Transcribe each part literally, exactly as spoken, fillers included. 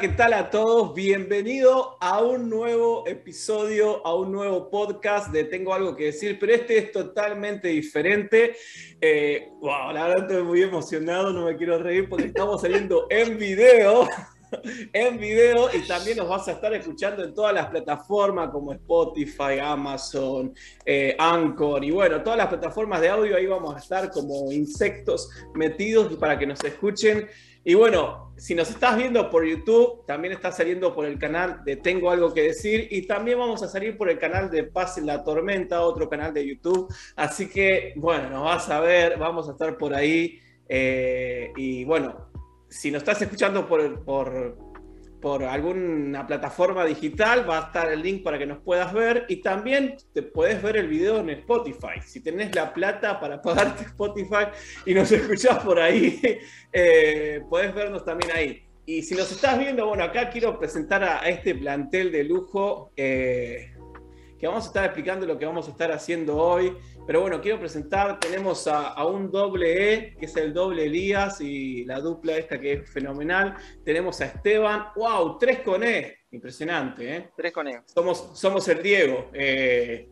¿qué tal a todos? Bienvenido a un nuevo episodio, a un nuevo podcast de Tengo algo que decir, pero este es totalmente diferente. Eh, wow, la verdad estoy muy emocionado, no me quiero reír porque estamos saliendo en video. en video y también nos vas a estar escuchando en todas las plataformas como Spotify, Amazon, eh, Anchor y bueno, todas las plataformas de audio, ahí vamos a estar como insectos metidos para que nos escuchen. Y bueno, si nos estás viendo por YouTube, también está saliendo por el canal de Tengo algo que decir y también vamos a salir por el canal de Paz y la Tormenta, otro canal de YouTube. Así que bueno, nos vas a ver, vamos a estar por ahí eh, y bueno, si nos estás escuchando por, por, por alguna plataforma digital, va a estar el link para que nos puedas ver. Y también te podés ver el video en Spotify. Si tenés la plata para pagarte Spotify y nos escuchás por ahí, eh, podés vernos también ahí. Y si nos estás viendo, bueno, acá quiero presentar a, a este plantel de lujo, eh, que vamos a estar explicando lo que vamos a estar haciendo hoy. Pero bueno, quiero presentar, tenemos a, a un doble E, que es el doble Elías, y la dupla esta que es fenomenal. Tenemos a Esteban, wow, tres con E, impresionante, ¿eh? Tres con E. Somos, somos el Diego. Eh...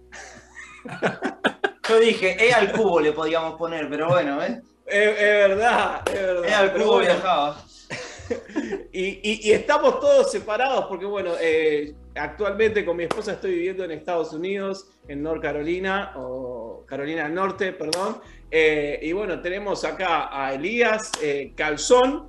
Yo dije, E al cubo le podíamos poner, pero bueno, ¿eh? Es, es verdad, es verdad. E al cubo bueno. Viajaba. y, y, y estamos todos separados, porque bueno... Eh, actualmente con mi esposa estoy viviendo en Estados Unidos, en North Carolina, o Carolina del Norte, perdón. Eh, y bueno, tenemos acá a Elías eh, Calzón.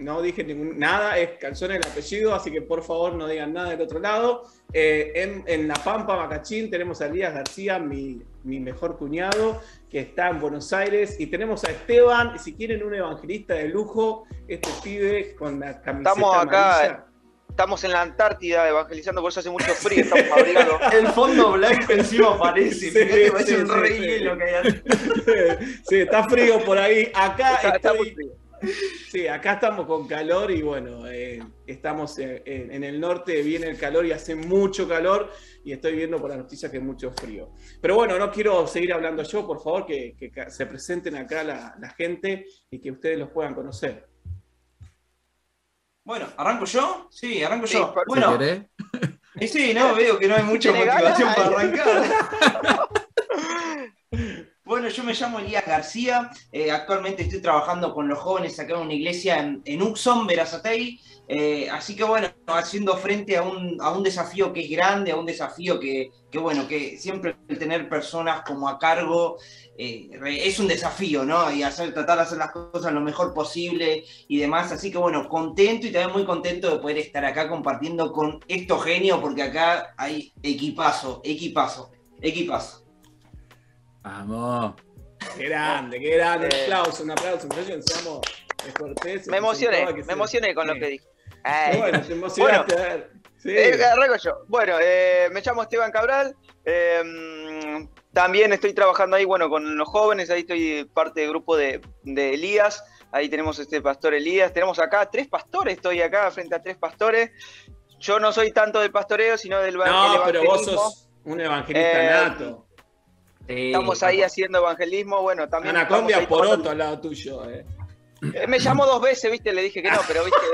No dije ningún, nada, es Calzón el apellido, así que por favor no digan nada del otro lado. Eh, en, en La Pampa, Macachín, tenemos a Elías García, mi, mi mejor cuñado, que está en Buenos Aires. Y tenemos a Esteban, y si quieren un evangelista de lujo, este pibe con la camiseta Estamos acá. Amarilla. Estamos en la Antártida evangelizando, por eso hace mucho frío, estamos abrigados. El fondo blanco encima aparece, sí, parece sí, un sí, rey sí. Lo que hay así. Sí, está frío por ahí. Acá está, estoy... está sí, acá estamos con calor y bueno, eh, estamos en, en el norte, viene el calor y hace mucho calor y estoy viendo por las noticias que es mucho frío. Pero bueno, no quiero seguir hablando yo, por favor, que, que se presenten acá la, la gente y que ustedes los puedan conocer. Bueno, ¿arranco yo? Sí, arranco sí, yo. Bueno, y sí, no, veo que no hay mucha motivación para arrancar. Bueno, yo me llamo Elías García, eh, actualmente estoy trabajando con los jóvenes acá en una iglesia en, en Uxón, Berazategui, eh, así que bueno, haciendo frente a un, a un desafío que es grande, a un desafío que, que bueno, que siempre el tener personas como a cargo eh, es un desafío, ¿no? Y hacer, tratar de hacer las cosas lo mejor posible y demás, así que bueno, contento y también muy contento de poder estar acá compartiendo con estos genios, porque acá hay equipazo, equipazo, equipazo. ¡Vamos! ¡Qué grande, qué grande! Un aplauso, un aplauso. Seamos corteses. Me emocioné, me se... emocioné con sí. Lo que dije. Ay. Bueno, te emocionaste, bueno, a ver. Sí. Eh, arranco yo. Bueno, eh, me llamo Esteban Cabral. Eh, también estoy trabajando ahí, bueno, con los jóvenes. Ahí estoy parte del grupo de, de Elías. Ahí tenemos este pastor Elías. Tenemos acá tres pastores. Estoy acá frente a tres pastores. Yo no soy tanto del pastoreo, sino del evangelismo. No, pero vos sos un evangelista eh, nato. Sí, estamos ahí estamos. Haciendo evangelismo, bueno, también... Anacondia por otro al lado tuyo, eh. Eh, me llamó dos veces, viste, le dije que no, pero viste...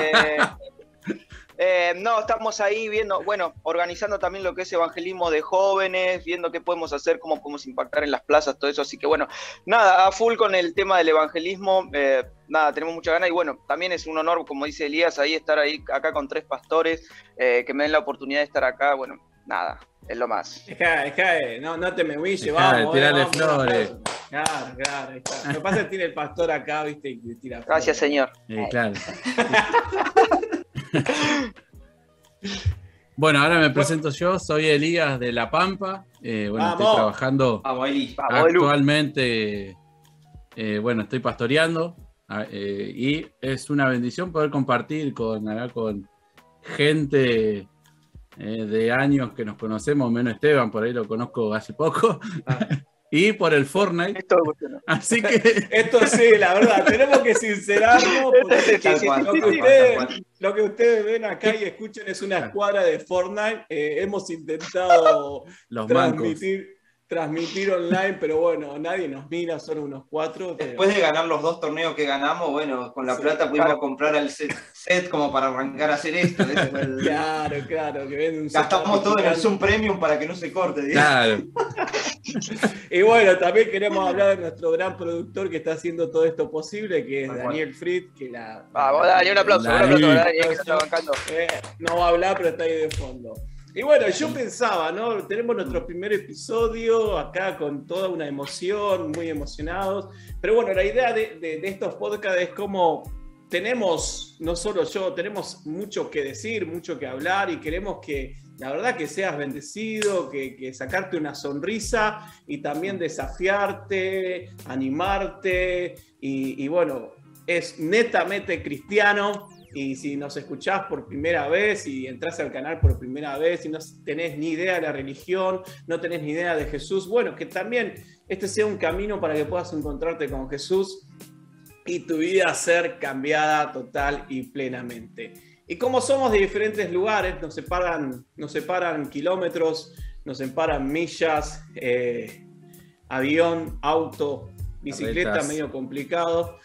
Eh, eh, no, estamos ahí viendo, bueno, organizando también lo que es evangelismo de jóvenes, viendo qué podemos hacer, cómo podemos impactar en las plazas, todo eso, así que bueno, nada, a full con el tema del evangelismo, eh, nada, tenemos mucha ganas y bueno, también es un honor, como dice Elías, ahí estar ahí acá con tres pastores, eh, que me den la oportunidad de estar acá, bueno, nada... Es lo más. Dejá, dejá, no, no te me huille, vamos. Tirarle flores. Claro, claro, claro. Lo que pasa es que tiene el pastor acá, viste, y tira flores. Gracias, señor. Eh, claro. Bueno, ahora me presento yo, soy Elías de La Pampa. Eh, bueno, vamos. Estoy trabajando vamos, Eli. Actualmente. Eh, bueno, estoy pastoreando. Eh, y es una bendición poder compartir con, acá, con gente. Eh, de años que nos conocemos, menos Esteban, por ahí lo conozco hace poco, ah. Y por el Fortnite. Esto, bueno. Así que... Esto sí, la verdad, tenemos que sincerarnos, porque lo, que ustedes, lo que ustedes ven acá y escuchan es una escuadra de Fortnite. Eh, hemos intentado Los transmitir... Mancos. transmitir online, pero bueno, nadie nos mira, solo unos cuatro. Pero... Después de ganar los dos torneos que ganamos, bueno, con la sí, plata pudimos claro. comprar el set, set como para arrancar a hacer esto. El... Claro, claro. Que vende un Gastamos todo en el Zoom Premium para que no se corte. ¿Sí? Claro. Y bueno, también queremos hablar de nuestro gran productor que está haciendo todo esto posible, que es bueno, Daniel Fritz. Que la... Vamos, Daniel, un aplauso. Un aplauso para Daniel, que está bancando. Eh, no va a hablar, pero está ahí de fondo. Y bueno, yo pensaba, ¿no? Tenemos nuestro primer episodio acá con toda una emoción, muy emocionados. Pero bueno, la idea de, de, de estos podcasts es como tenemos, no solo yo, tenemos mucho que decir, mucho que hablar y queremos que, la verdad, que seas bendecido, que, que sacarte una sonrisa y también desafiarte, animarte. Y, y bueno, es netamente cristiano. Y si nos escuchás por primera vez y entrás al canal por primera vez y no tenés ni idea de la religión, no tenés ni idea de Jesús, bueno, que también este sea un camino para que puedas encontrarte con Jesús y tu vida ser cambiada total y plenamente. Y como somos de diferentes lugares, nos separan, nos separan kilómetros, nos separan millas, eh, avión, auto, bicicleta, medio complicado.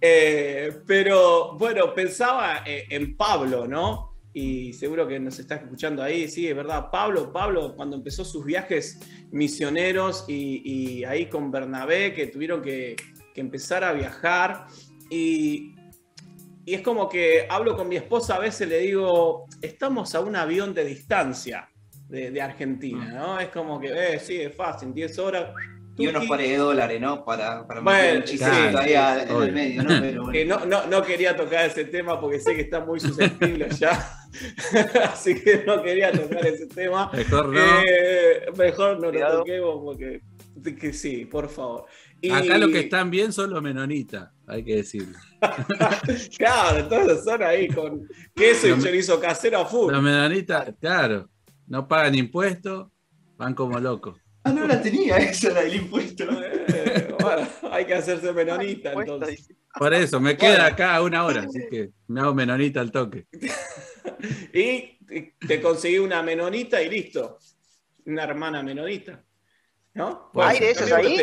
eh, pero bueno, pensaba eh, en Pablo, ¿no? Y seguro que nos estás escuchando ahí, sí, es verdad, Pablo, Pablo cuando empezó sus viajes misioneros y, y ahí con Bernabé, que tuvieron que, que empezar a viajar y, y es como que hablo con mi esposa, a veces le digo, estamos a un avión de distancia de, de Argentina, ¿no? Es como que, eh, sí, es fácil, diez horas... Y unos pares de dólares, ¿no? Para, para bueno, sí, todavía sí, en el medio, ¿no? Pero bueno. Que no, no, no quería tocar ese tema porque sé que está muy susceptible ya. Así que no quería tocar ese tema. Mejor no. Eh, mejor no Cuidado. Lo toquemos porque que sí, por favor. Y... Acá los que están bien son los menonitas, hay que decirlo. Claro, todos son ahí con queso y chorizo casero a full. Los menonitas, claro, no pagan impuestos, van como locos. Ah, no la tenía esa, la del impuesto. Eh, bueno, hay que hacerse menonita entonces. Por eso, me queda acá una hora, así que me hago menonita al toque. Y te conseguí una menonita y listo. Una hermana menonita. ¿No? Bueno, ¿hay de esos ahí?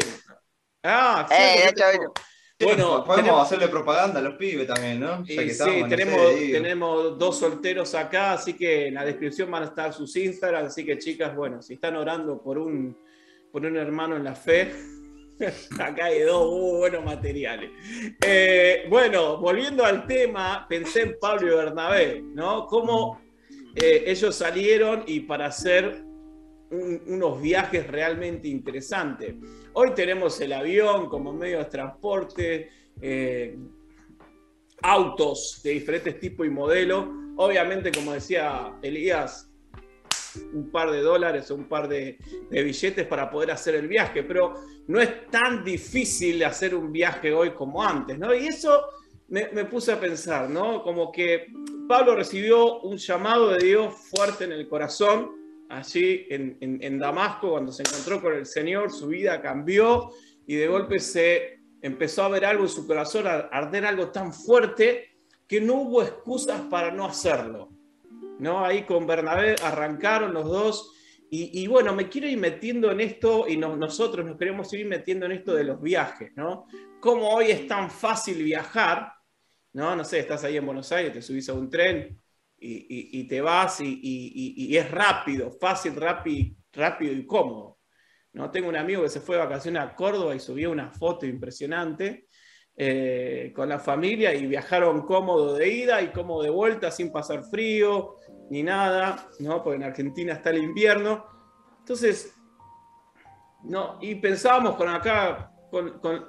Ah, sí. Eh, bueno, bueno, podemos tenemos... hacerle propaganda a los pibes también, ¿no? O sea, que sí, tenemos, tenemos dos solteros acá, así que en la descripción van a estar sus Instagram, así que chicas, bueno, si están orando por un, por un hermano en la fe, acá hay dos uh, buenos materiales. Eh, bueno, volviendo al tema, pensé en Pablo y Bernabé, ¿no? Cómo eh, ellos salieron y para hacer... Un, unos viajes realmente interesantes. Hoy tenemos el avión como medio de transporte, eh, autos de diferentes tipos y modelos. Obviamente, como decía Elías, un par de dólares o un par de, de billetes para poder hacer el viaje, pero no es tan difícil hacer un viaje hoy como antes, ¿no? Y eso me, me puse a pensar, ¿no? Como que Pablo recibió un llamado de Dios fuerte en el corazón, allí en, en, en Damasco, cuando se encontró con el Señor, su vida cambió y de golpe se empezó a ver algo en su corazón, a arder algo tan fuerte que no hubo excusas para no hacerlo, ¿no? Ahí con Bernabé arrancaron los dos y, y bueno, me quiero ir metiendo en esto y no, nosotros nos queremos ir metiendo en esto de los viajes, ¿no? Cómo hoy es tan fácil viajar, ¿no? No sé, estás ahí en Buenos Aires, te subís a un tren Y, y, y te vas y, y, y, y es rápido, fácil, rápido, rápido y cómodo, ¿no? Tengo un amigo que se fue de vacaciones a Córdoba y subió una foto impresionante eh, con la familia y viajaron cómodo de ida y cómodo de vuelta sin pasar frío ni nada, ¿no? Porque en Argentina está el invierno. Entonces, no, y pensábamos con acá, con, con,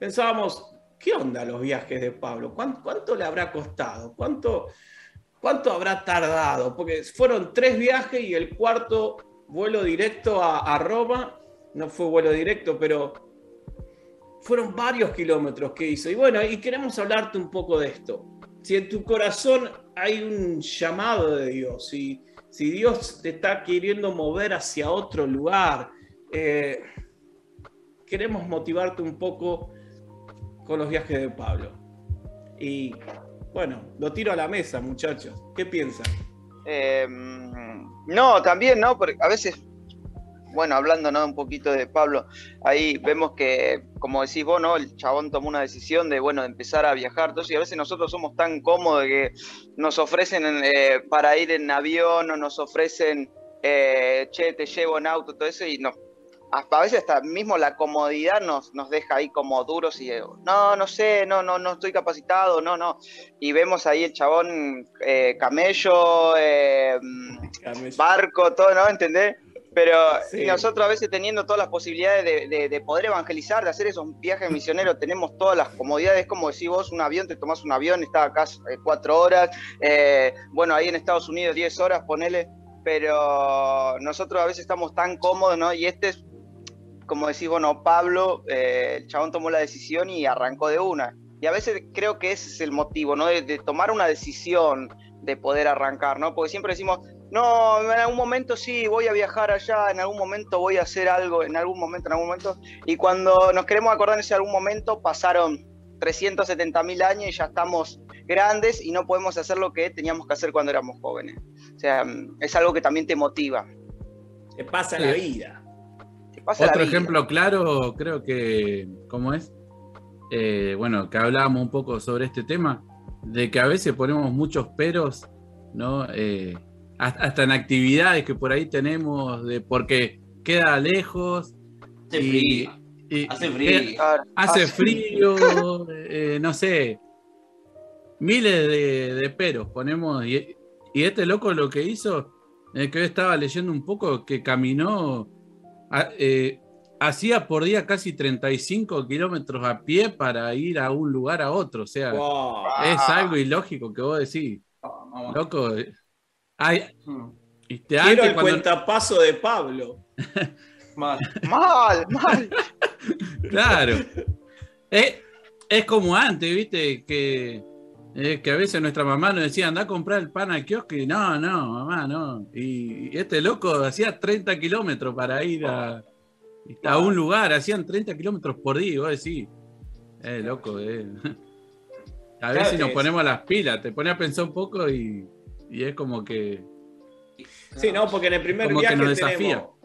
pensábamos, ¿qué onda los viajes de Pablo? ¿Cuánto, cuánto le habrá costado? ¿Cuánto... ¿Cuánto habrá tardado? Porque fueron tres viajes y el cuarto vuelo directo a, a Roma, no fue vuelo directo, pero fueron varios kilómetros que hizo. Y bueno, y queremos hablarte un poco de esto. Si en tu corazón hay un llamado de Dios, si, si Dios te está queriendo mover hacia otro lugar, eh, queremos motivarte un poco con los viajes de Pablo. Y... Bueno, lo tiro a la mesa, muchachos. ¿Qué piensan? Eh, no, también, ¿no? Porque a veces bueno, hablando, ¿no?, un poquito de Pablo, ahí vemos que, como decís vos, ¿no?, el chabón tomó una decisión de, bueno, de empezar a viajar, entonces, y a veces nosotros somos tan cómodos que nos ofrecen eh, para ir en avión, o nos ofrecen, eh, che, te llevo en auto, todo eso, y no, hasta a veces hasta mismo la comodidad nos, nos deja ahí como duros, y no, no sé, no, no, no estoy capacitado, no, no, y vemos ahí el chabón eh, camello, eh, camello, barco, todo, ¿no?, ¿entendés? Pero sí, nosotros a veces teniendo todas las posibilidades de, de, de poder evangelizar, de hacer esos viajes misioneros, tenemos todas las comodidades, como decís vos, un avión, te tomás un avión, está acá cuatro horas, eh, bueno, ahí en Estados Unidos diez horas, ponele, pero nosotros a veces estamos tan cómodos, ¿no? Y este es, como decís, bueno, Pablo, eh, el chabón tomó la decisión y arrancó de una. Y a veces creo que ese es el motivo, ¿no?, de, de tomar una decisión, de poder arrancar, ¿no? Porque siempre decimos, no, en algún momento sí, voy a viajar allá, en algún momento voy a hacer algo, en algún momento, en algún momento. Y cuando nos queremos acordar de ese algún momento, pasaron trescientos setenta mil años y ya estamos grandes y no podemos hacer lo que teníamos que hacer cuando éramos jóvenes. O sea, es algo que también te motiva. Te pasa la vida. Te pasa Otro la vida. ejemplo claro, creo que, ¿cómo es? Eh, bueno, que hablábamos un poco sobre este tema, de que a veces ponemos muchos peros, ¿no? Eh, hasta en actividades que por ahí tenemos, de porque queda lejos, hace y, frío, y, hace frío, y, hace frío eh, no sé, miles de, de peros ponemos, y, y este loco lo que hizo, eh, que hoy estaba leyendo un poco, que caminó, eh, hacía por día casi treinta y cinco kilómetros a pie para ir a un lugar a otro, o sea, wow, es algo ilógico que vos decís, loco. Ay, este Quiero el cuando... cuentapaso de Pablo. mal, mal, mal. Claro. Es, es como antes, ¿viste? Que, eh, que a veces nuestra mamá nos decía, andá a comprar el pan al kiosco. Y no, no, mamá, no. Y, y este loco hacía treinta kilómetros para ir a, a un lugar. Hacían treinta kilómetros por día. Y vos decís, eh, loco. Eh. A ver si nos ponemos las pilas. Te pones a pensar un poco y... Y es como que... Sí, no, porque en el primer viaje que tenemos,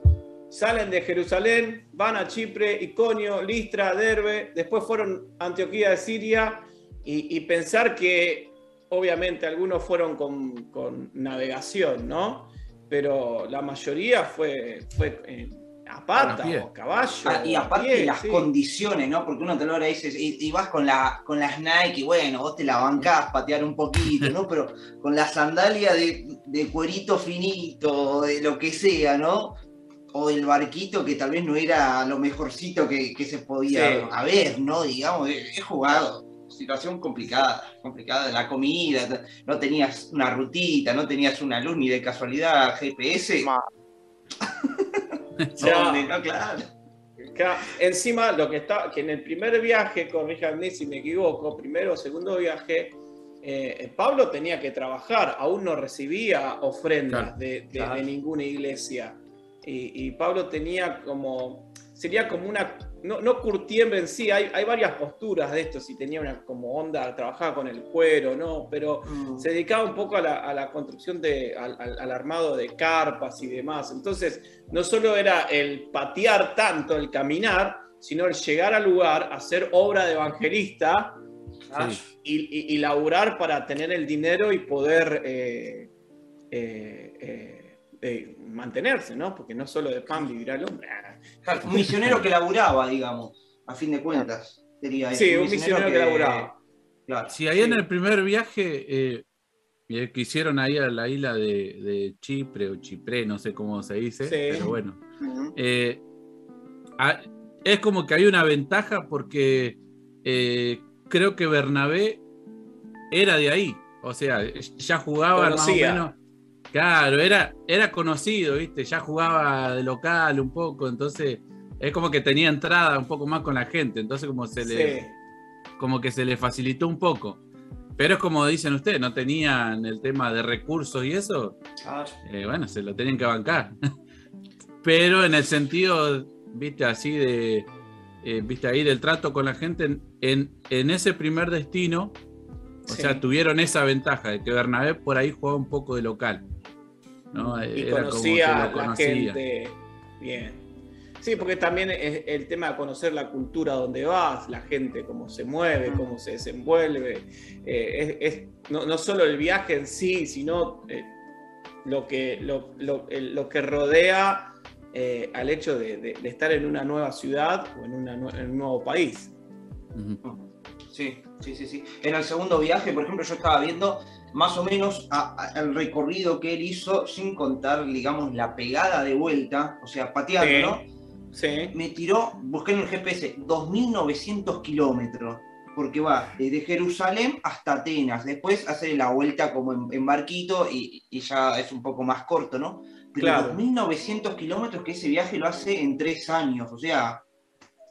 salen de Jerusalén, van a Chipre, Iconio, Listra, Derbe, después fueron a Antioquía de Siria, y, y pensar que, obviamente, algunos fueron con, con navegación, ¿no? Pero la mayoría fue, fue eh, a pata o caballo. Ah, y aparte pie, las sí. condiciones, ¿no? Porque uno te lo dice, y, y vas con, la, con las Nike, y bueno, vos te la bancás, patear un poquito, ¿no? Pero con la sandalia de, de cuerito finito, de lo que sea, ¿no? O del barquito, que tal vez no era lo mejorcito que, que se podía sí. haber, ¿no? Digamos, he jugado. Situación complicada, complicada, la comida, no tenías una rutita, no tenías una luz ni de casualidad, G P S. Ma. No, no, claro. Claro. Encima lo que está, que en el primer viaje, corríjanme si me equivoco, primero o segundo viaje, eh, Pablo tenía que trabajar, aún no recibía ofrendas claro, de, de, claro. de ninguna iglesia, y, y Pablo tenía como, sería como una, no, no curtiembre en sí, hay, hay varias posturas de esto, si tenía una como onda, trabajaba con el cuero, no, pero mm. se dedicaba un poco a la, a la construcción, de, al, al, al armado de carpas y demás, entonces no solo era el patear tanto, el caminar, sino el llegar al lugar, hacer obra de evangelista sí. y, y, y laburar para tener el dinero y poder... Eh, eh, eh, De mantenerse, ¿no? Porque no solo de pan vivirá el hombre. Un misionero que laburaba, digamos, a fin de cuentas. Sería sí, un misionero, misionero que, que laburaba. Claro, si sí, ahí sí. en el primer viaje eh, que hicieron ahí a la isla de, de Chipre o Chipre, no sé cómo se dice, sí. pero bueno. Uh-huh. eh, a, es como que hay una ventaja porque eh, creo que Bernabé era de ahí. O sea, ya jugaba Conocía. más o menos... Claro, era, era conocido, ¿viste? Ya jugaba de local un poco, entonces es como que tenía entrada un poco más con la gente, entonces como se le sí. como que se le facilitó un poco. Pero es como dicen ustedes, no tenían el tema de recursos y eso, eh, bueno, se lo tenían que bancar. Pero en el sentido, ¿viste? Así de, eh, ¿viste? Ahí del trato con la gente, en, en ese primer destino, o sí. sea, tuvieron esa ventaja de que Bernabé por ahí jugaba un poco de local. ¿No? Y era conocía, como que lo conocía a la gente, Bien. Sí, porque también es el tema de conocer la cultura donde vas, la gente, cómo se mueve, cómo se desenvuelve. Eh, es, es no, no solo el viaje en sí, sino eh, lo, que, lo, lo, lo que rodea eh, al hecho de, de, de estar en una nueva ciudad o en, una, en un nuevo país. Sí, sí, sí, sí. En el segundo viaje, por ejemplo, yo estaba viendo más o menos a, a, el recorrido que él hizo sin contar, digamos, la pegada de vuelta, o sea, pateando, sí. ¿no? Sí. Me tiró, busqué en el G P S, dos mil novecientos kilómetros, porque va desde Jerusalén hasta Atenas, después hace la vuelta como en, en barquito y, y ya es un poco más corto, ¿no? Pero claro. dos mil novecientos kilómetros que ese viaje lo hace en tres años, o sea,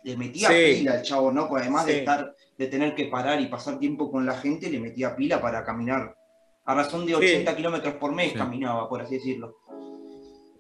le metía sí. pila al chavo, ¿no? Porque además sí. de, estar, de tener que parar y pasar tiempo con la gente, le metía pila para caminar. A razón de ochenta sí. kilómetros por mes sí. caminaba, por así decirlo.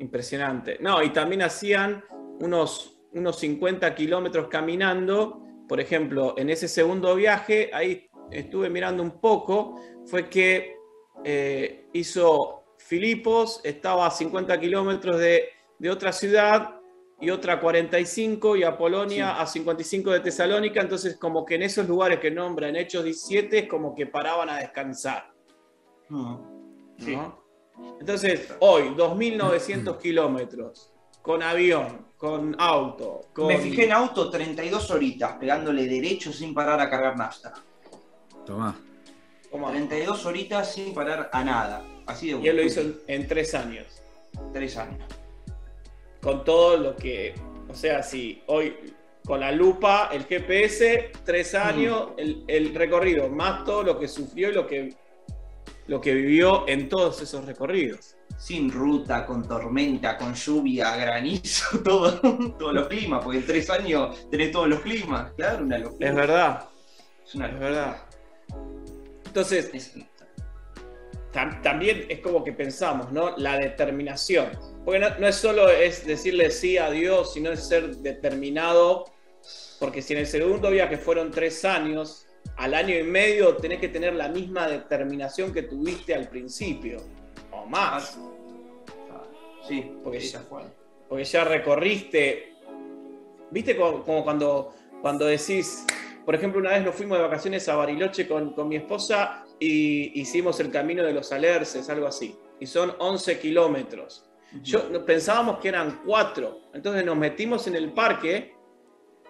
Impresionante. No, y también hacían... Unos, unos cincuenta kilómetros caminando. Por ejemplo, en ese segundo viaje, ahí estuve mirando un poco, fue que eh, hizo Filipos, estaba a cincuenta kilómetros de, de otra ciudad y otra cuarenta y cinco, y Apolonia sí. a cincuenta y cinco de Tesalónica, entonces como que en esos lugares que nombra en Hechos diecisiete es como que paraban a descansar. ¿No? Sí. Entonces, hoy, dos mil novecientos kilómetros. Con avión, con auto, con... Me fijé en auto treinta y dos horitas, pegándole derecho sin parar a cargar nafta. Tomá. Tomá. treinta y dos horitas sin parar a nada. Así de bueno. Y él lo hizo en, en tres años. Tres años. Con todo lo que... O sea, sí, hoy con la lupa, el G P S, tres años, mm. el, el recorrido, más todo lo que sufrió y lo que, lo que vivió en todos esos recorridos. Sin ruta, con tormenta, con lluvia, granizo, todo, todos los climas, porque en tres años tenés todos los climas, claro, una locura. Es verdad, es, una locura. Es verdad. Entonces, es... Tam- también es como que pensamos, ¿no? La determinación, porque no, no es solo es decirle sí a Dios, sino es ser determinado, porque si en el segundo viaje fueron tres años, al año y medio tenés que tener la misma determinación que tuviste al principio. Más. Sí, porque ya, porque ya recorriste. ¿Viste como, como cuando, cuando decís, por ejemplo, una vez nos fuimos de vacaciones a Bariloche con, con mi esposa y hicimos el camino de los Alerces, algo así, y son once kilómetros. Uh-huh. Yo, pensábamos que eran cuatro, entonces nos metimos en el parque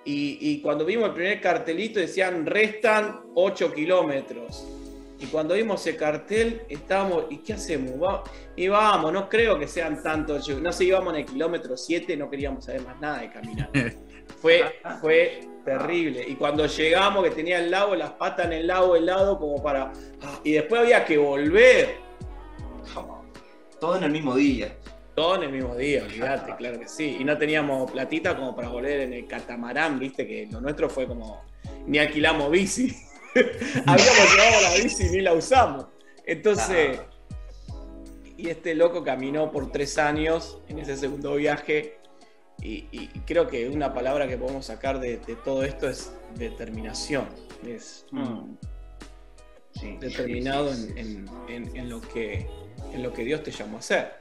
y, y cuando vimos el primer cartelito decían restan ocho kilómetros. Y cuando vimos ese cartel, estábamos, ¿y qué hacemos? Va, y vamos, no creo que sean tantos. No sé, íbamos en el kilómetro siete, no queríamos saber más nada de caminar. Fue, fue terrible. Y cuando llegamos, que tenía el lago, las patas en el lago, el lado, como para... Y después había que volver. Todo en el mismo día. Todo en el mismo día, olvídate, claro que sí. Y no teníamos platita como para volver en el catamarán, viste, que lo nuestro fue como... Ni alquilamos bici. Habíamos llevado la bici y ni la usamos. Entonces, y este loco caminó por tres años en ese segundo viaje. Y, y creo que una palabra que podemos sacar de, de todo esto es determinación. Es mm. sí, determinado sí, sí, sí, en, en, en, lo que, en lo que Dios te llamó a hacer.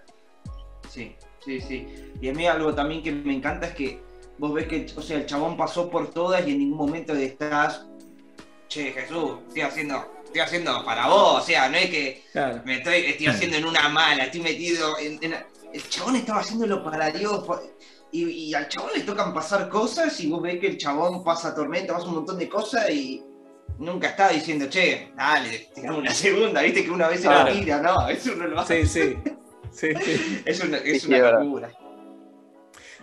Sí, sí, sí. Y a mí algo también que me encanta es que vos ves que, o sea, el chabón pasó por todas y en ningún momento estás. Che, Jesús, estoy haciendo, estoy haciendo para vos, o sea, no es que claro. me estoy, estoy haciendo en una mala, estoy metido en, en... El chabón estaba haciéndolo para Dios, y, y al chabón le tocan pasar cosas, y vos ves que el chabón pasa tormenta, pasa un montón de cosas, y nunca está diciendo, che, dale, tirame una segunda, viste que una vez se claro. la tira, no, eso no lo hace. Sí, sí, sí. Es una, es una locura.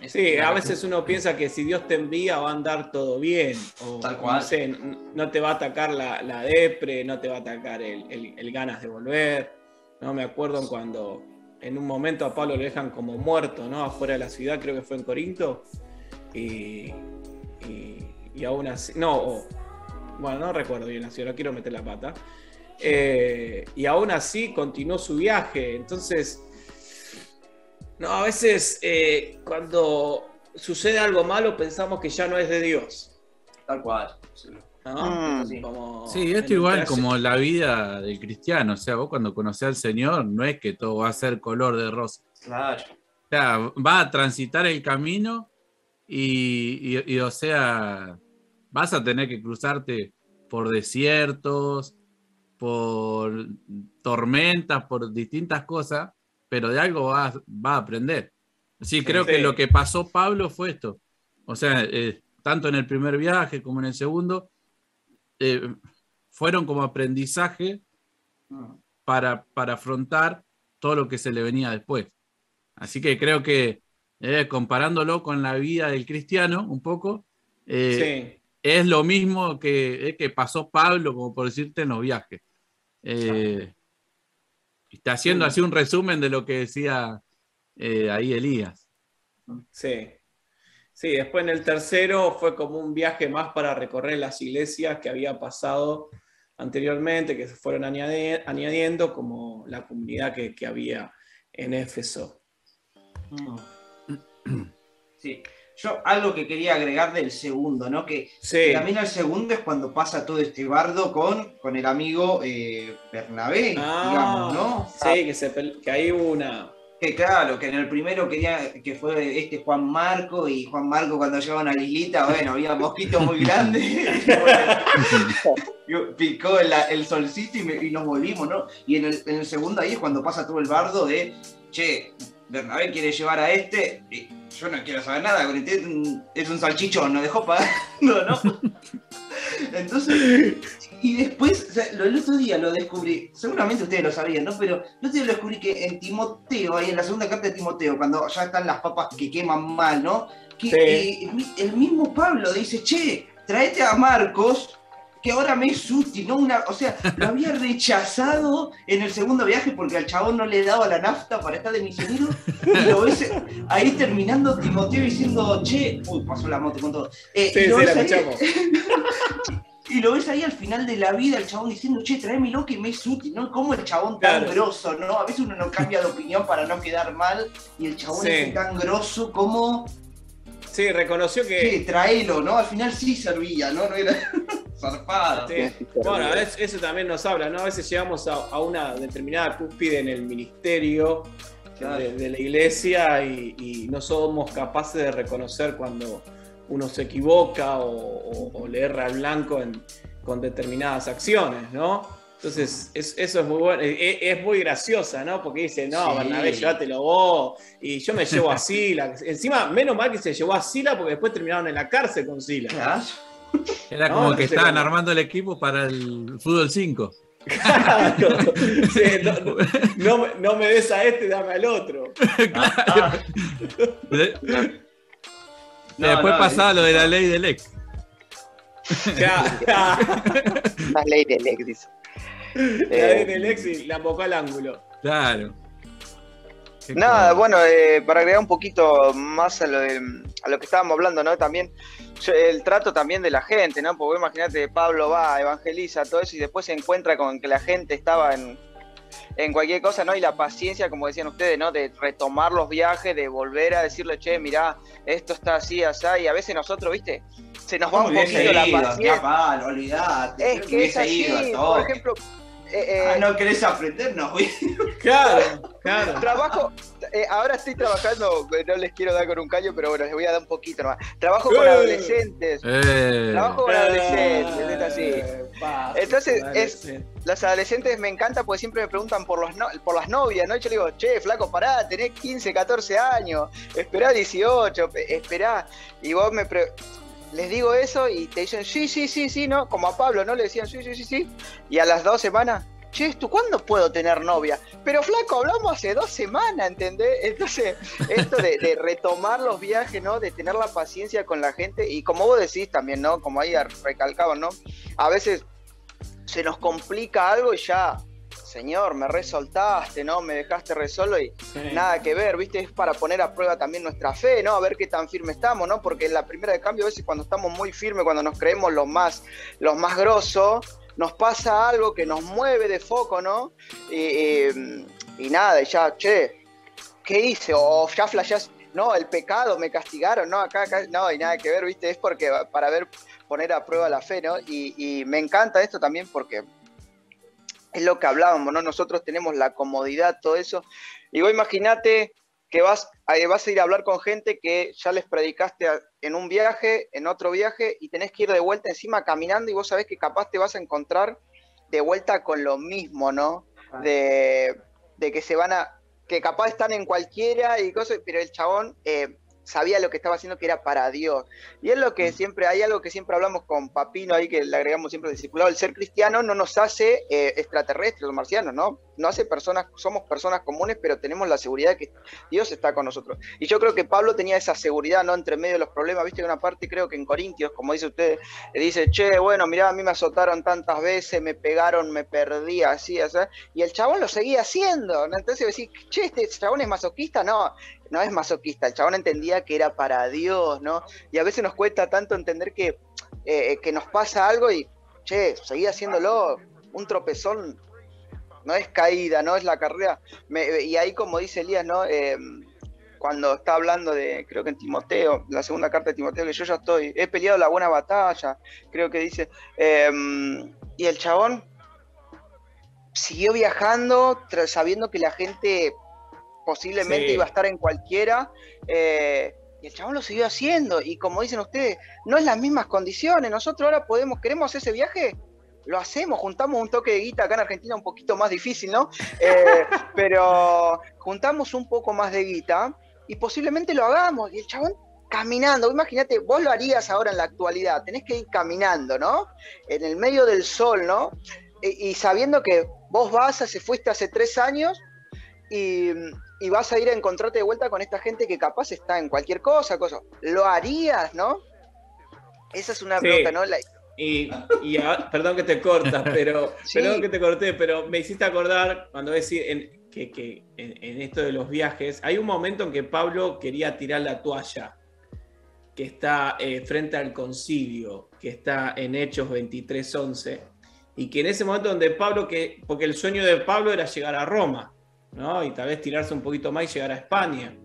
Sí, a veces uno piensa que si Dios te envía va a andar todo bien, o tal cual. No sé, no te va a atacar la, la depre, no te va a atacar el, el, el ganas de volver. No me acuerdo cuando en un momento a Pablo lo dejan como muerto, ¿no? Afuera de la ciudad, creo que fue en Corinto, y, y, y aún así, no, oh, bueno, no recuerdo bien la ciudad, no quiero meter la pata, eh, y aún así continuó su viaje, entonces... No, a veces eh, cuando sucede algo malo pensamos que ya no es de Dios. Tal cual. ¿No? Mm, sí. Como sí, esto igual como la vida del cristiano. O sea, vos cuando conocés al Señor no es que todo va a ser color de rosa. Claro. sea, va a transitar el camino y, y, y, o sea, vas a tener que cruzarte por desiertos, por tormentas, por distintas cosas, pero de algo vas, vas a aprender. Sí, creo sí, sí. que lo que pasó Pablo fue esto. O sea, eh, tanto en el primer viaje como en el segundo, eh, fueron como aprendizaje para, para afrontar todo lo que se le venía después. Así que creo que, eh, comparándolo con la vida del cristiano un poco, eh, sí. es lo mismo que, eh, que pasó Pablo, como por decirte, en los viajes. Eh, está haciendo sí. así un resumen de lo que decía... Eh, ahí Elías. Sí. Sí, después en el tercero fue como un viaje más para recorrer las iglesias que había pasado anteriormente, que se fueron añade- añadiendo como la comunidad que, que había en Éfeso. Sí. Yo algo que quería agregar del segundo, ¿no? Que, sí. que también el segundo es cuando pasa todo este bardo con, con el amigo eh, Bernabé, ah, digamos, ¿no? Sí, que, se pel- que hay una... Que claro, que en el primero quería que fue este Juan Marco, y Juan Marco cuando llegaban a la islita, bueno, había mosquitos muy grandes, bueno, picó el, el solcito y, me, y nos volvimos, ¿no? Y en el, en el segundo ahí es cuando pasa todo el bardo de, che, Bernabé quiere llevar a este, y yo no quiero saber nada, es un salchichón, nos dejó pagando, ¿no? Entonces... Y después, o sea, lo, el otro día lo descubrí, seguramente ustedes lo sabían, ¿no? Pero el otro día lo descubrí que en Timoteo, ahí en la segunda carta de Timoteo, cuando ya están las papas que queman mal, ¿no? Que sí. eh, el mismo Pablo dice, che, traete a Marcos, que ahora me es útil, ¿no? Una, o sea, lo había rechazado en el segundo viaje porque al chabón no le daba la nafta para estar de misionero. Y lo ves ahí terminando Timoteo diciendo, che, uy, pasó la moto con todo. Eh, sí, sí, la escuchamos. Y lo ves ahí al final de la vida, el chabón diciendo, che, tráemelo que me es útil, ¿no? Como el chabón tan claro. grosso, ¿no? A veces uno no cambia de opinión para no quedar mal, y el chabón sí. es tan grosso como... Sí, reconoció que... Sí, traelo, ¿no? Al final sí servía, ¿no? No era zarpado. Sí. Sí. Bueno, a veces eso también nos habla, ¿no? A veces llegamos a, a una determinada cúspide en el ministerio claro. de, de la iglesia y, y no somos capaces de reconocer cuando... uno se equivoca o, o, o le erra al blanco en, con determinadas acciones, ¿no? Entonces, es, eso es muy bueno, es, es muy graciosa, ¿no? Porque dice, no, sí. Bernabé, llévatelo vos, y yo me llevo a Sila. Encima, menos mal que se llevó a Sila porque después terminaron en la cárcel con Sila. ¿Ah? Era como no, que estaban como... armando el equipo para el fútbol cinco. Claro. Sí, no, no, no me des a este, dame al otro. Claro. No, después no, pasaba no, lo de la ley del ex. La ley del ex, dice. La ley del ex y la embocó al ángulo. Claro. Qué Nada, claro. bueno, eh, para agregar un poquito más a lo, de, a lo que estábamos hablando, ¿no? También el trato también de la gente, ¿no? Porque imagínate, Pablo va, evangeliza, todo eso, y después se encuentra con que la gente estaba en, en cualquier cosa, ¿no? Y la paciencia, como decían ustedes, ¿no? De retomar los viajes, de volver a decirle, che, mirá, esto está así, así, y a veces nosotros, ¿viste? Se nos va un poquito la paciencia. Capaz, no olvidate, es que es así, por ejemplo... Eh, eh, ah, no querés aprendernos, güey. Claro, claro. Trabajo, eh, ahora estoy trabajando, no les quiero dar con un callo, pero bueno, les voy a dar un poquito nomás. Trabajo con adolescentes. Eh, trabajo con eh, adolescentes, es así. Paso, Entonces, adolescente. es, las adolescentes me encanta porque siempre me preguntan por, los no, por las novias, ¿no? Y yo le digo, che, flaco, pará, tenés quince, catorce años, esperá dieciocho, esperá. Y vos me pre- les digo eso y te dicen, sí, sí, sí, sí, ¿no? Como a Pablo, ¿no? Le decían, sí, sí, sí, sí. Y a las dos semanas, che, ¿tú cuándo puedo tener novia? Pero flaco, hablamos hace dos semanas, ¿entendés? Entonces, esto de, de retomar los viajes, ¿no? De tener la paciencia con la gente. Y como vos decís también, ¿no? Como ahí recalcaban, ¿no? A veces se nos complica algo y ya... Señor, me resoltaste, ¿no? Me dejaste re solo y sí. nada que ver, ¿viste? Es para poner a prueba también nuestra fe, ¿no? A ver qué tan firme estamos, ¿no? Porque en la primera de cambio, a veces cuando estamos muy firmes, cuando nos creemos los más, los más grosos, nos pasa algo que nos mueve de foco, ¿no? Y, y, y nada, y ya, che, ¿qué hice? O ya flasheás, no, el pecado, me castigaron, no, acá, acá, no, y nada que ver, ¿viste? Es porque para ver, poner a prueba la fe, ¿no? Y, y me encanta esto también porque... Es lo que hablábamos, ¿no? Nosotros tenemos la comodidad, todo eso. Y vos imaginate que vas, vas a ir a hablar con gente que ya les predicaste en un viaje, en otro viaje, y tenés que ir de vuelta encima caminando, y vos sabés que capaz te vas a encontrar de vuelta con lo mismo, ¿no? De, de que se van a... que capaz están en cualquiera y cosas, pero el chabón eh, sabía lo que estaba haciendo, que era para Dios. Y es lo que siempre, hay algo que siempre hablamos con Papino ahí, que le agregamos siempre al discipulado: el ser cristiano no nos hace eh, extraterrestres, los marcianos, ¿no? No hace personas, somos personas comunes, pero tenemos la seguridad de que Dios está con nosotros. Y yo creo que Pablo tenía esa seguridad, ¿no? Entre medio de los problemas, viste, que una parte, creo que en Corintios, como dice usted, le dice, che, bueno, mirá, a mí me azotaron tantas veces, me pegaron, me perdí, así, así. Y el chabón lo seguía haciendo, ¿no? Entonces decís, che, ¿este chabón es masoquista? No, no es masoquista, el chabón entendía que era para Dios, ¿no? Y a veces nos cuesta tanto entender que, eh, que nos pasa algo y, che, seguí haciéndolo, un tropezón. No es caída, no es la carrera. Me, y ahí, como dice Elías, ¿no? Eh, cuando está hablando de, creo que en Timoteo, la segunda carta de Timoteo, que yo ya estoy, he peleado la buena batalla, creo que dice. Eh, y el chabón siguió viajando, tra- sabiendo que la gente posiblemente sí. iba a estar en cualquiera. Eh, Y el chabón lo siguió haciendo. Y como dicen ustedes, no es las mismas condiciones. Nosotros ahora podemos, queremos hacer ese viaje, lo hacemos, juntamos un toque de guita acá en Argentina, un poquito más difícil, ¿no? Eh, pero juntamos un poco más de guita y posiblemente lo hagamos. Y el chabón caminando, imagínate, vos lo harías ahora en la actualidad, tenés que ir caminando, ¿no? En el medio del sol, ¿no? Y, y sabiendo que vos vas, hace, fuiste hace tres años y, y vas a ir a encontrarte de vuelta con esta gente que capaz está en cualquier cosa, cosa. Lo harías, ¿no? Esa es una sí. pregunta, ¿no? La, Y, y a, perdón que te cortas, pero sí. perdón que te corté, pero me hiciste acordar cuando decís en, que, que en, en esto de los viajes, hay un momento en que Pablo quería tirar la toalla, que está eh, frente al concilio, que está en Hechos veintitrés once, y que en ese momento donde Pablo, que, porque el sueño de Pablo era llegar a Roma, ¿no? Y tal vez tirarse un poquito más y llegar a España.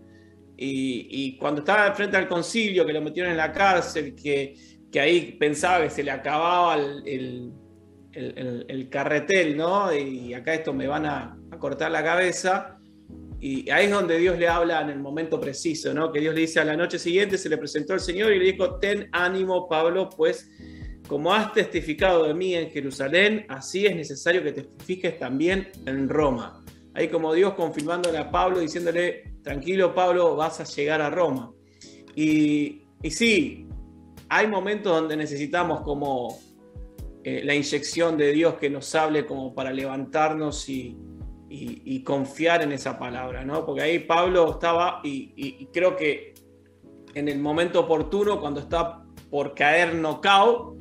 Y, y cuando estaba frente al concilio, que lo metieron en la cárcel, que... que ahí pensaba que se le acababa el, el, el, el carretel, ¿no? Y acá esto me van a, a cortar la cabeza. Y ahí es donde Dios le habla en el momento preciso, ¿no? Que Dios le dice, a la noche siguiente se le presentó el Señor y le dijo, ten ánimo, Pablo, pues como has testificado de mí en Jerusalén, así es necesario que testifiques también en Roma. Ahí como Dios confirmándole a Pablo, diciéndole, tranquilo, Pablo, vas a llegar a Roma. Y, y sí... hay momentos donde necesitamos como eh, la inyección de Dios que nos hable como para levantarnos y, y, y confiar en esa palabra, ¿no? Porque ahí Pablo estaba y, y, y creo que en el momento oportuno, cuando está por caer knockout,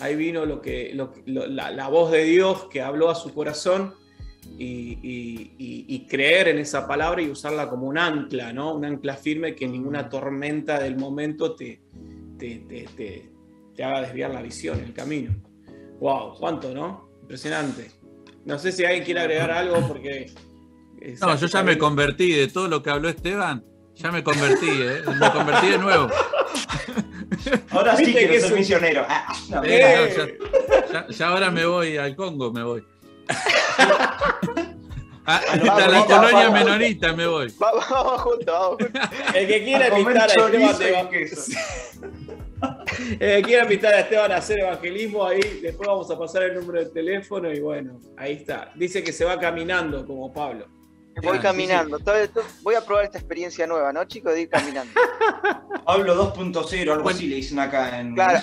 ahí vino lo que, lo, lo, la, la voz de Dios que habló a su corazón y, y, y, y creer en esa palabra y usarla como un ancla, ¿no? Un ancla firme que ninguna tormenta del momento te... Te, te, te, te haga desviar la visión, el camino. Wow, cuánto, ¿no? Impresionante. No sé si alguien quiere agregar algo porque... No, yo ya me convertí de todo lo que habló Esteban. Ya me convertí, ¿eh? Me convertí de nuevo. Ahora sí que soy misionero. Ah, no, eh, no, ya, ya, ya ahora me voy al Congo, me voy. Ah, bueno, a la colonia menonita me voy. Vamos, vamos juntos, vamos juntos. El que quiera a invitar a Esteban El que quiera invitar a Esteban a hacer evangelismo, ahí después vamos a pasar el número de teléfono y bueno, ahí está. Dice que se va caminando como Pablo. Voy ah, caminando, sí, sí. Todo esto, voy a probar esta experiencia nueva, ¿no, chicos? De ir caminando. Pablo dos punto cero, algo así le dicen acá en... Claro.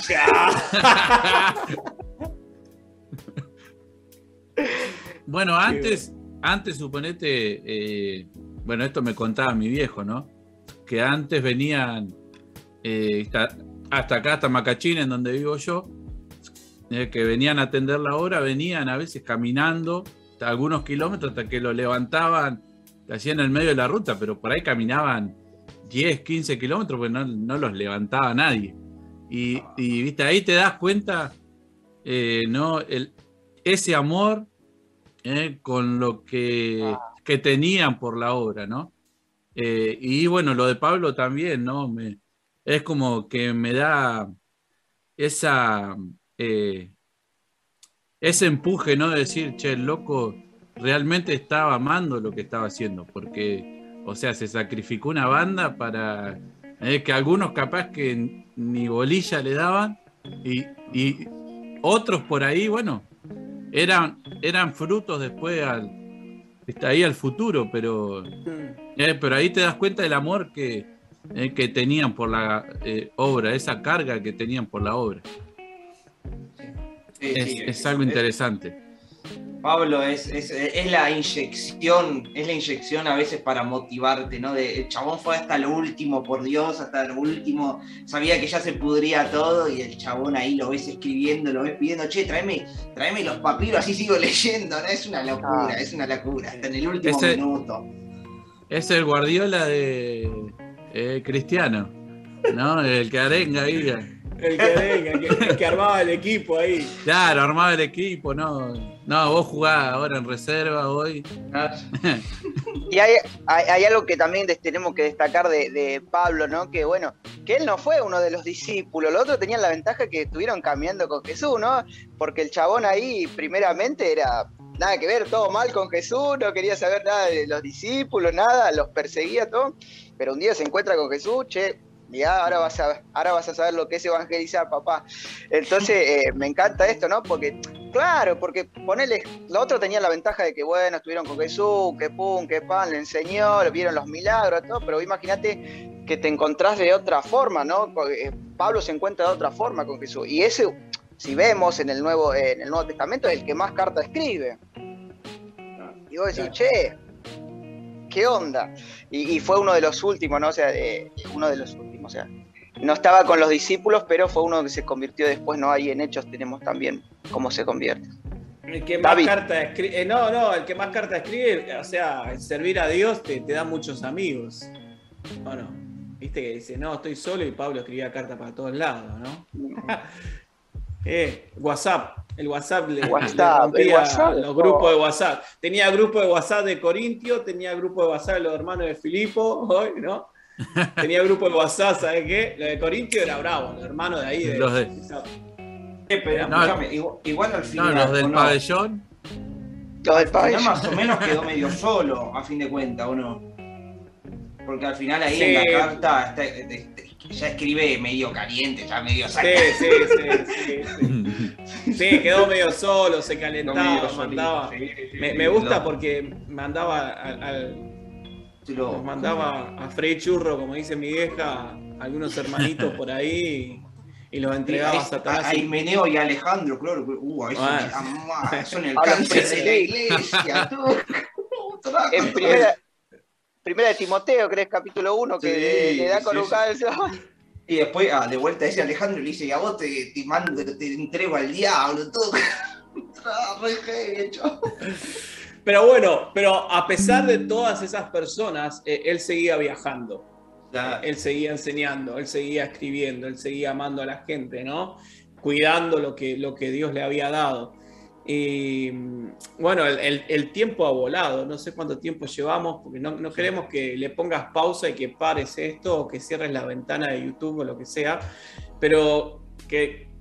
Bueno, antes... Antes, suponete, eh, bueno, esto me contaba mi viejo, ¿no? Que antes venían eh, hasta acá, hasta Macachín, en donde vivo yo, eh, que venían a atender la hora, venían a veces caminando hasta algunos kilómetros hasta que lo levantaban, lo hacían en el medio de la ruta, pero por ahí caminaban diez, quince kilómetros porque no, no los levantaba nadie. Y, y, viste, ahí te das cuenta, eh, ¿no? El, ese amor... Eh, con lo que, que tenían por la obra, ¿no? Eh, y bueno, lo de Pablo también, ¿no? Me, es como que me da esa eh, ese empuje, ¿no? De decir, che, el loco realmente estaba amando lo que estaba haciendo, porque O sea, se sacrificó una banda para... Eh, que algunos capaz que ni bolilla le daban y, y otros por ahí, bueno, eran, eran frutos después al, está ahí al futuro, pero, eh, pero ahí te das cuenta del amor que, eh, que tenían por la eh, obra, esa carga que tenían por la obra. Sí, es, sí, es, es algo interesante. Pablo, es, es, es la inyección, es la inyección a veces para motivarte, ¿no? De, el chabón fue hasta lo último, por Dios, hasta lo último, sabía que ya se pudría todo y el chabón ahí lo ves escribiendo, lo ves pidiendo, che, tráeme, tráeme los papiros, así sigo leyendo, ¿no? Es una locura, ah, es una locura, hasta en el último es el, minuto. Es el Guardiola de eh, Cristiano, ¿no? El que arenga ahí. El que venga, que, que armaba el equipo ahí. Claro, armaba el equipo, no. No, vos jugás ahora en reserva hoy. Y hay, hay, hay algo que también des, tenemos que destacar de, de Pablo, ¿no? Que bueno, que él no fue uno de los discípulos. Los otros tenían la ventaja que estuvieron caminando con Jesús, ¿no? Porque el chabón ahí, primeramente, era nada que ver, todo mal con Jesús, no quería saber nada de los discípulos, nada, los perseguía, todo. Pero un día se encuentra con Jesús, che. Ya, ahora vas a, ahora vas a saber lo que es evangelizar, papá. Entonces, eh, me encanta esto, ¿no? Porque, claro, porque ponele, lo otro tenía la ventaja de que, bueno, estuvieron con Jesús, que pum, que pan, le enseñó, le vieron los milagros, todo, pero imagínate que te encontrás de otra forma, ¿no? Pablo se encuentra de otra forma con Jesús. Y ese, si vemos en el Nuevo, en el Nuevo Testamento, es el que más cartas escribe. Y vos decís, che, ¿qué onda? Y, y fue uno de los últimos, ¿no? O sea, de, uno de los últimos. O sea, no estaba con los discípulos, pero fue uno que se convirtió después, ¿no? Ahí en Hechos tenemos también cómo se convierte. El que más cartas escribe, eh, no, no, el que más cartas escribe, o sea, servir a Dios te, te da muchos amigos. ¿O no? Viste que dice, no, estoy solo y Pablo escribía cartas para todos lados, ¿no? eh, WhatsApp, el WhatsApp le, WhatsApp, le rompía el WhatsApp, los grupos de WhatsApp. Tenía grupo de WhatsApp de Corintio, tenía grupo de WhatsApp de los hermanos de Filipo, hoy, ¿no? Tenía grupo de WhatsApp, ¿sabes qué? Lo de Corintio era bravo, los hermanos de ahí. De... Los de... Eh, pero, no, escuchame, igual, igual al final. No, los del pabellón. Los del pabellón. Más o menos quedó medio solo, a fin de cuentas, ¿o no? Porque al final ahí sí. En la carta está, está, está, ya escribe medio caliente, ya medio salido. Sí, sí, sí, sí. Sí, quedó medio solo, se calentaba, no mandaba. Solito, sí, sí, me, me gusta lo... porque mandaba al. al Los mandaba a Frey Churro, como dice mi vieja, a algunos hermanitos por ahí y los entregaba a Satanás. A Himeneo y a Alejandro, claro. Uh, eso, ah, es, son el cáncer de la iglesia. Todo, todo en primera, primera de Timoteo, ¿crees? Capítulo uno, que sí, le, le da con un calzón. Y después, ah, de vuelta a ese Alejandro le dice, y a vos te, te mando, te entrego al diablo, todo. Re hecho. Pero bueno, pero a pesar de todas esas personas, eh, él seguía viajando, claro. Él seguía enseñando, él seguía escribiendo, él seguía amando a la gente, ¿no? Cuidando lo que, lo que Dios le había dado. Y bueno, el, el, el tiempo ha volado, no sé cuánto tiempo llevamos, porque no, no queremos que le pongas pausa y que pares esto, o que cierres la ventana de YouTube o lo que sea, pero que...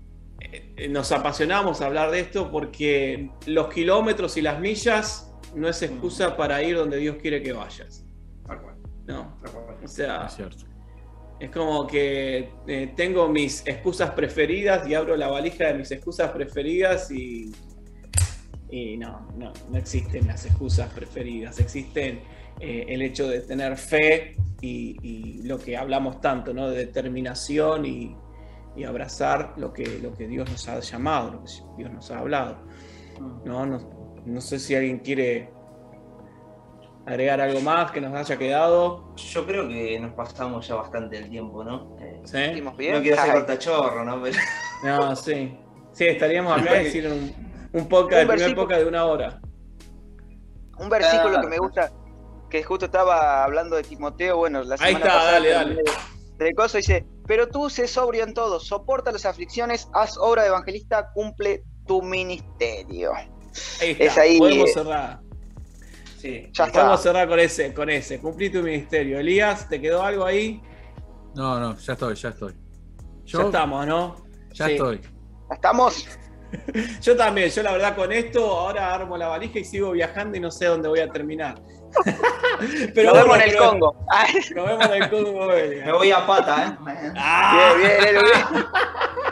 Nos apasionamos a hablar de esto porque los kilómetros y las millas no es excusa para ir donde Dios quiere que vayas. No, o sea, es, es como que eh, tengo mis excusas preferidas y abro la valija de mis excusas preferidas y, y no, no, no existen las excusas preferidas, existen eh, el hecho de tener fe y, y lo que hablamos tanto, ¿no? De determinación y y abrazar lo que, lo que Dios nos ha llamado, lo que Dios nos ha hablado. No, no, no sé si alguien quiere agregar algo más que nos haya quedado. Yo creo que nos pasamos ya bastante el tiempo, ¿no? Eh, ¿Sí? No quiero hacer cortachorro, ¿no? Pero... No, sí. Sí, estaríamos acá y decir un, un podcast, un el primer podcast de una hora. Un versículo ah, que me gusta, que justo estaba hablando de Timoteo, bueno, la semana ahí está, pasada, dale, dale. De, de cosa dice... Pero tú sé sobrio en todo, soporta las aflicciones, haz obra de evangelista, cumple tu ministerio. Ahí está, es ahí, podemos eh... cerrar. Sí, ya podemos está. cerrar con ese, con ese, cumplí tu ministerio. Elías, ¿te quedó algo ahí? No, no, ya estoy, ya estoy. ¿Yo? Ya estamos, ¿no? Ya sí. estoy. ¿Ya estamos? Yo también, yo la verdad con esto ahora armo la valija y sigo viajando y no sé dónde voy a terminar. Pero nos vemos bueno, en el Congo. Nos vemos en el Congo. Belga. Me voy a pata, ¿eh? Ah. Bien, bien,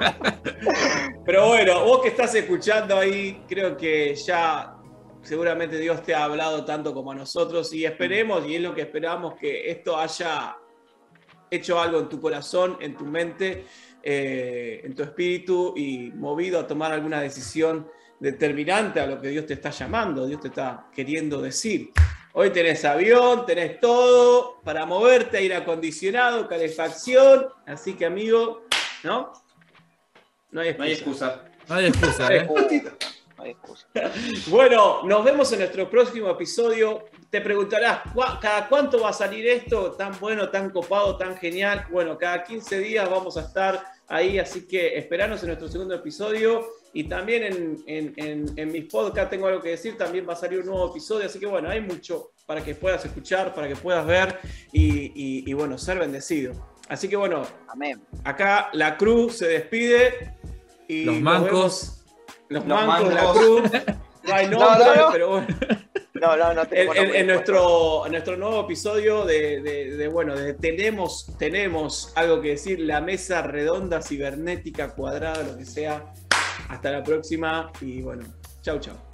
bien. Pero bueno, vos que estás escuchando ahí, creo que ya seguramente Dios te ha hablado tanto como a nosotros y esperemos, y es lo que esperamos, que esto haya hecho algo en tu corazón, en tu mente, eh, en tu espíritu y movido a tomar alguna decisión determinante a lo que Dios te está llamando, Dios te está queriendo decir. Hoy tenés avión, tenés todo para moverte, aire acondicionado, calefacción, así que amigo, ¿no? No hay excusa. No hay excusa. No hay excusa, ¿eh? No hay excusa. Bueno, nos vemos en nuestro próximo episodio. Te preguntarás, ¿cada cuánto va a salir esto? Tan bueno, tan copado, tan genial. Bueno, cada quince días vamos a estar ahí, así que esperanos en nuestro segundo episodio. Y también en, en, en, en mis podcasts Tengo Algo Que Decir, también va a salir un nuevo episodio, así que bueno, hay mucho para que puedas escuchar, para que puedas ver y, y, y bueno, ser bendecido. Así que bueno, amén. Acá la cruz se despide y los mancos, los, los mancos, mancos, la cruz, no hay nombre, no, no, no. Pero bueno. No, no, no tengo en, en, en, nuestro, en nuestro nuevo episodio de, de, de bueno, de tenemos, tenemos algo que decir, la mesa redonda, cibernética, cuadrada, lo que sea. Hasta la próxima y bueno, chau, chau.